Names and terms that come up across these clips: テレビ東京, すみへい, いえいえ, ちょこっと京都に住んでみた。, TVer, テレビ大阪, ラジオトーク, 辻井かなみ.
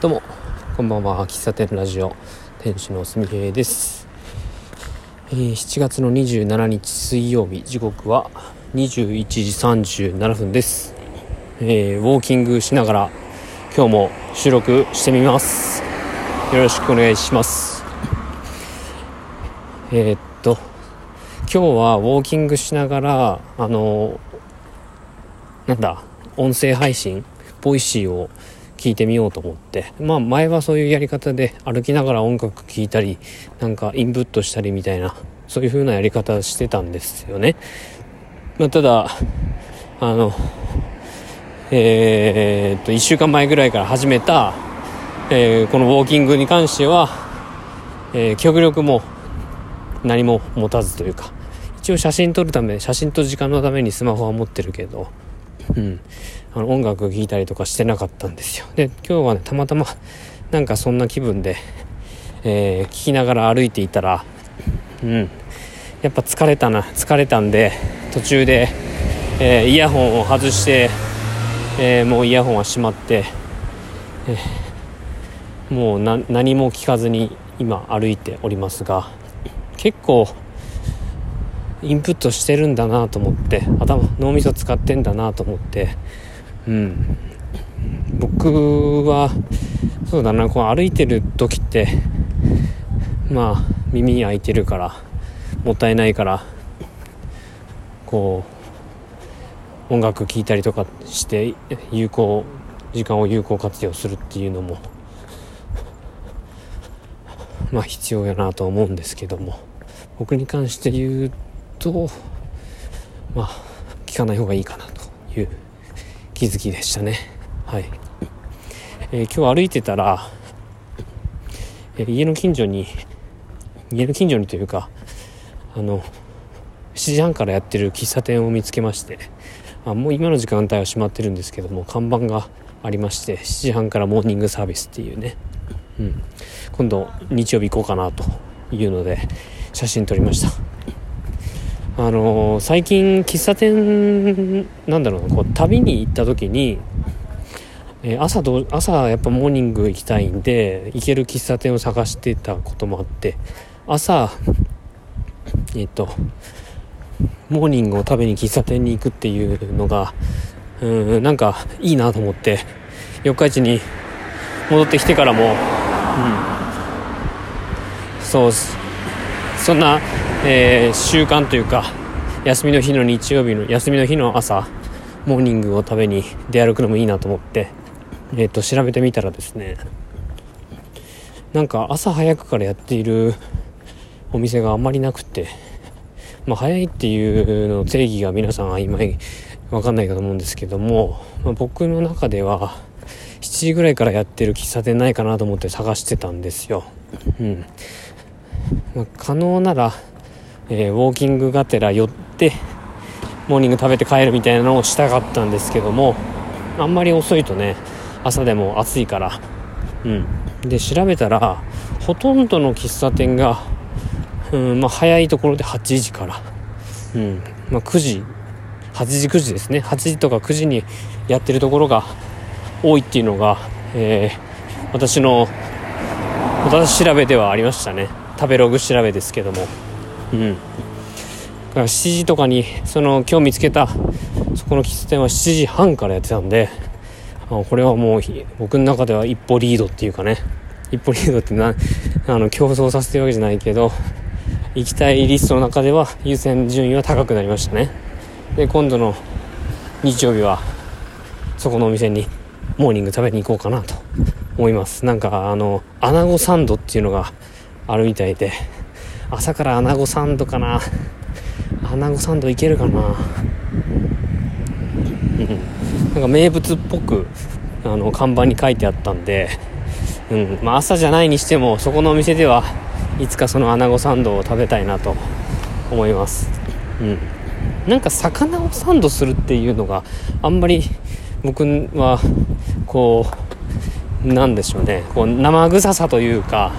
どうもこんばんは。喫茶店ラジオ店主のすみへいです。7月の27日水曜日、時刻は21時37分です。ウォーキングしながら今日も収録してみます。よろしくお願いします。今日はウォーキングしながら音声配信ボイシーを聞いてみようと思って、前はそういうやり方で歩きながら音楽聞いたりインプットしたりみたいな、そういう風なやり方してたんですよね。ただ1週間前ぐらいから始めた、このウォーキングに関しては、極力も何も持たずというか、一応写真と時間のためにスマホは持ってるけど、音楽聴いたりとかしてなかったんですよ。で、今日はね、たまたまそんな気分で、聴きながら歩いていたら、やっぱ疲れたんで、途中で、イヤホンを外して、もうイヤホンはしまって、もう何も聞かずに今歩いておりますが、結構インプットしてるんだなと思って、脳みそ使ってんだなと思って、僕はそうだな、こう歩いてる時って耳開いてるからもったいないから、こう音楽聴いたりとかして時間を有効活用するっていうのも必要やなと思うんですけども、僕に関して言うと聞かない方がいいかなという気づきでしたね。はい。今日歩いてたら、家の近所にというか7時半からやってる喫茶店を見つけまして、もう今の時間帯は閉まってるんですけども、看板がありまして、7時半からモーニングサービスっていうね、今度日曜日行こうかなというので写真撮りました。最近喫茶店旅に行った時に、朝やっぱモーニング行きたいんで行ける喫茶店を探してたこともあって、朝モーニングを食べに喫茶店に行くっていうのがいいなと思って、四日市に戻ってきてからもそんな、習慣というか、日曜日の休みの日の朝モーニングを食べに出歩くのもいいなと思って、調べてみたらですね、朝早くからやっているお店があんまりなくて、早いっていうの定義が皆さん曖昧分かんないかと思うんですけども、僕の中では7時ぐらいからやってる喫茶店ないかなと思って探してたんですよ。可能なら、ウォーキングがてら寄ってモーニング食べて帰るみたいなのをしたかったんですけども、あんまり遅いとね、朝でも暑いから、で調べたらほとんどの喫茶店が、早いところで8時から、9時ですね、8時とか9時にやってるところが多いっていうのが、私調べではありましたね。食べログ調べですけども、だから7時とかに今日見つけたそこの喫茶店は7時半からやってたんで、これはもう僕の中では一歩リードっていうかね、一歩リードって競争させてるわけじゃないけど、行きたいリストの中では優先順位は高くなりましたね。で、今度の日曜日はそこのお店にモーニング食べに行こうかなと思います。穴子サンドっていうのがあるみたいで、朝から穴子サンドかな、穴子サンドいけるかな、名物っぽく看板に書いてあったんで、朝じゃないにしてもそこのお店ではいつかその穴子サンドを食べたいなと思います。魚をサンドするっていうのがあんまり僕は生臭さというか、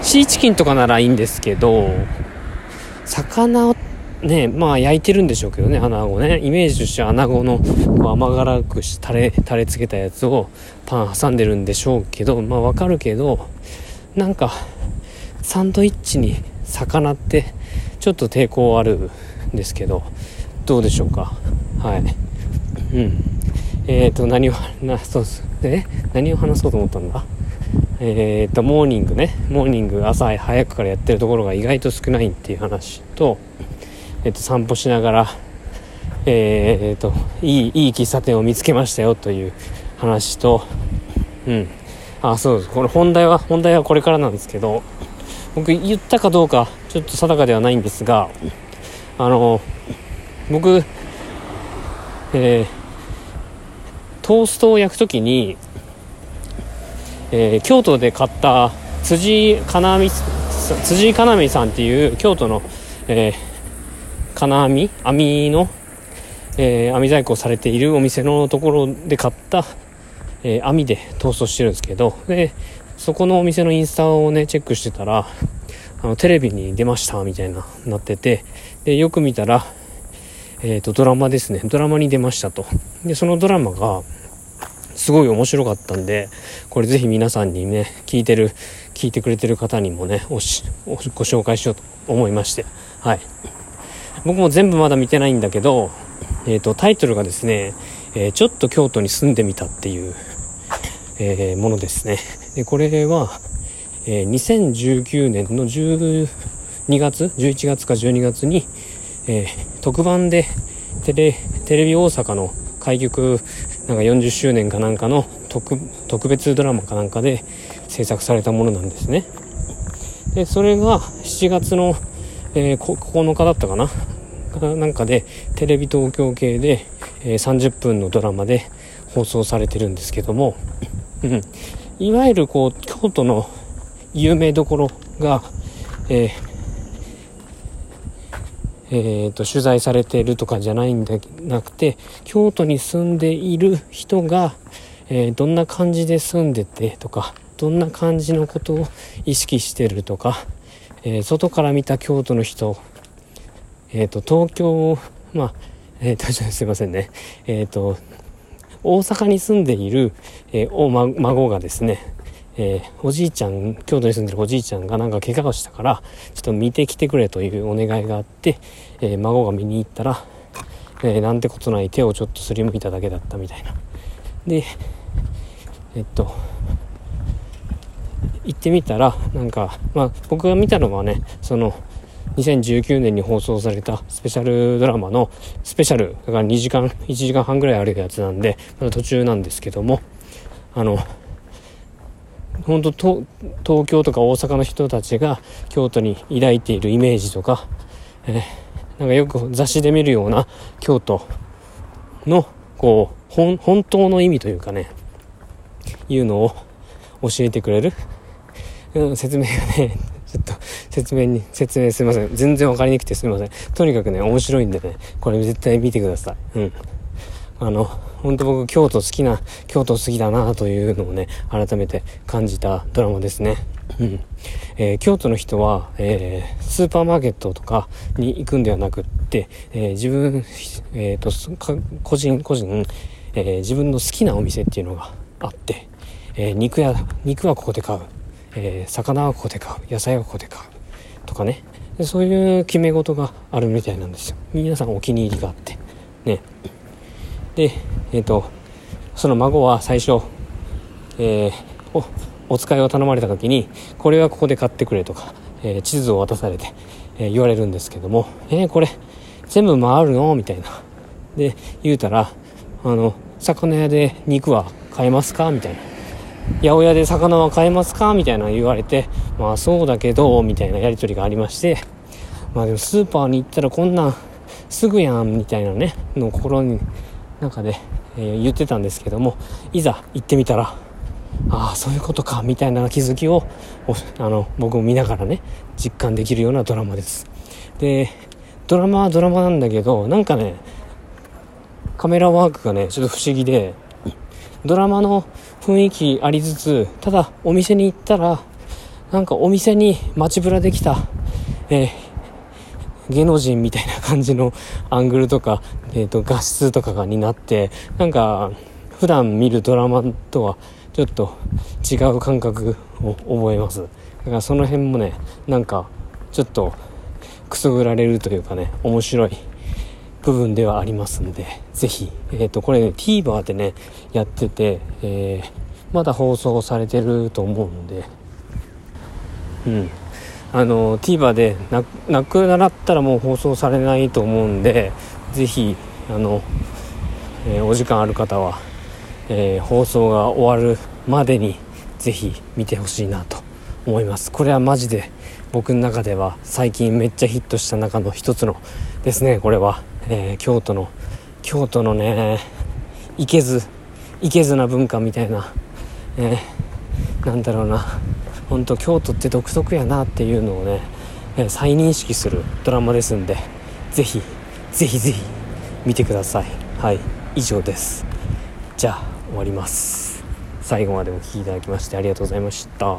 シーチキンとかならいいんですけど、魚ね、まあ焼いてるんでしょうけどね、穴子ね、イメージとしては穴子の甘辛くタレつけたやつをパン挟んでるんでしょうけど、まあわかるけど、なんかサンドイッチに魚ってちょっと抵抗あるんですけど、どうでしょうか。はい、うん、何を話そうと思ったんだ。モーニング朝早くからやってるところが意外と少ないっていう話と、散歩しながらいい喫茶店を見つけましたよという話と、あ、そうです。これ本題はこれからなんですけど、僕言ったかどうかちょっと定かではないんですが、僕、トーストを焼くときに、京都で買った辻井かなみさんっていう京都の、網細工をされているお店のところで買った、網でトーストしてるんですけど、でそこのお店のインスタをねチェックしてたら、テレビに出ましたみたいななってて、でよく見たら、ドラマですね、ドラマに出ましたと。でそのドラマがすごい面白かったんで、これぜひ皆さんにね、聞いてくれてる方にもね、ご紹介しようと思いまして、はい。僕も全部まだ見てないんだけど、タイトルがですね、ちょっと京都に住んでみたっていう、ものですね。でこれは、2019年の11月か12月に、特番でテレビ大阪の開局なんか40周年かなんかの特別ドラマかなんかで制作されたものなんですね。でそれが7月の、9日だったかななんかでテレビ東京系で、30分のドラマで放送されてるんですけども、いわゆるこう京都の有名どころが、取材されているとかじゃないんだなくて、京都に住んでいる人が、どんな感じで住んでてとか、どんな感じのことを意識してるとか、外から見た京都の人、東京、すいませんね、大阪に住んでいる、孫がですね、おじいちゃん、京都に住んでるおじいちゃんがなんか怪我をしたからちょっと見てきてくれというお願いがあって、孫が見に行ったら、なんてことない手をちょっとすりむいただけだったみたいな。で行ってみたらなんか、僕が見たのはね、その2019年に放送されたスペシャルドラマのスペシャルだから1時間半ぐらいあるやつなんで、まだ途中なんですけども、本当東京とか大阪の人たちが京都に抱いているイメージとか、なんかよく雑誌で見るような京都のこう本当の意味というかね、いうのを教えてくれる、説明がねちょっと説明すいません、全然わかりにくくてすいません。とにかくね面白いんでね、これ絶対見てください。本当僕京都好きだなというのをね改めて感じたドラマですね。京都の人は、スーパーマーケットとかに行くんではなくって、個人、自分の好きなお店っていうのがあって、肉はここで買う、魚はここで買う、野菜はここで買うとかね、でそういう決め事があるみたいなんですよ。皆さんお気に入りがあってね。でその孫は最初、お使いを頼まれた時にこれはここで買ってくれとか、地図を渡されて、言われるんですけども、これ全部回るのみたいなで言うたら、魚屋で肉は買えますかみたいな、八百屋で魚は買えますかみたいな言われて、まあそうだけどみたいなやり取りがありまして、まあでもスーパーに行ったらこんなんすぐやんみたいなねの心に中で、言ってたんですけども、いざ行ってみたら、ああそういうことかみたいな気づきを僕も見ながらね実感できるようなドラマです。でドラマはドラマなんだけど、なんかねカメラワークがねちょっと不思議で、ドラマの雰囲気ありつつ、ただお店に行ったらなんかお店に街ぶらできた、芸能人みたいな感じのアングルとか、画質とかになって、なんか普段見るドラマとはちょっと違う感覚を覚えます。だからその辺もね、なんかちょっとくすぐられるというかね、面白い部分ではありますんで、ぜひ、これね、TVer でね、やってて、まだ放送されてると思うんで、TVer でなくなったらもう放送されないと思うんで、ぜひ、お時間ある方は、放送が終わるまでにぜひ見てほしいなと思います。これはマジで僕の中では最近めっちゃヒットした中の一つのですね。これは、京都のね、いけずな文化みたいな、なんだろうな、ほんと京都って独特やなっていうのをね、再認識するドラマですんで、ぜひ見てください。はい、以上です。じゃあ終わります。最後までお聞きいただきましてありがとうございました。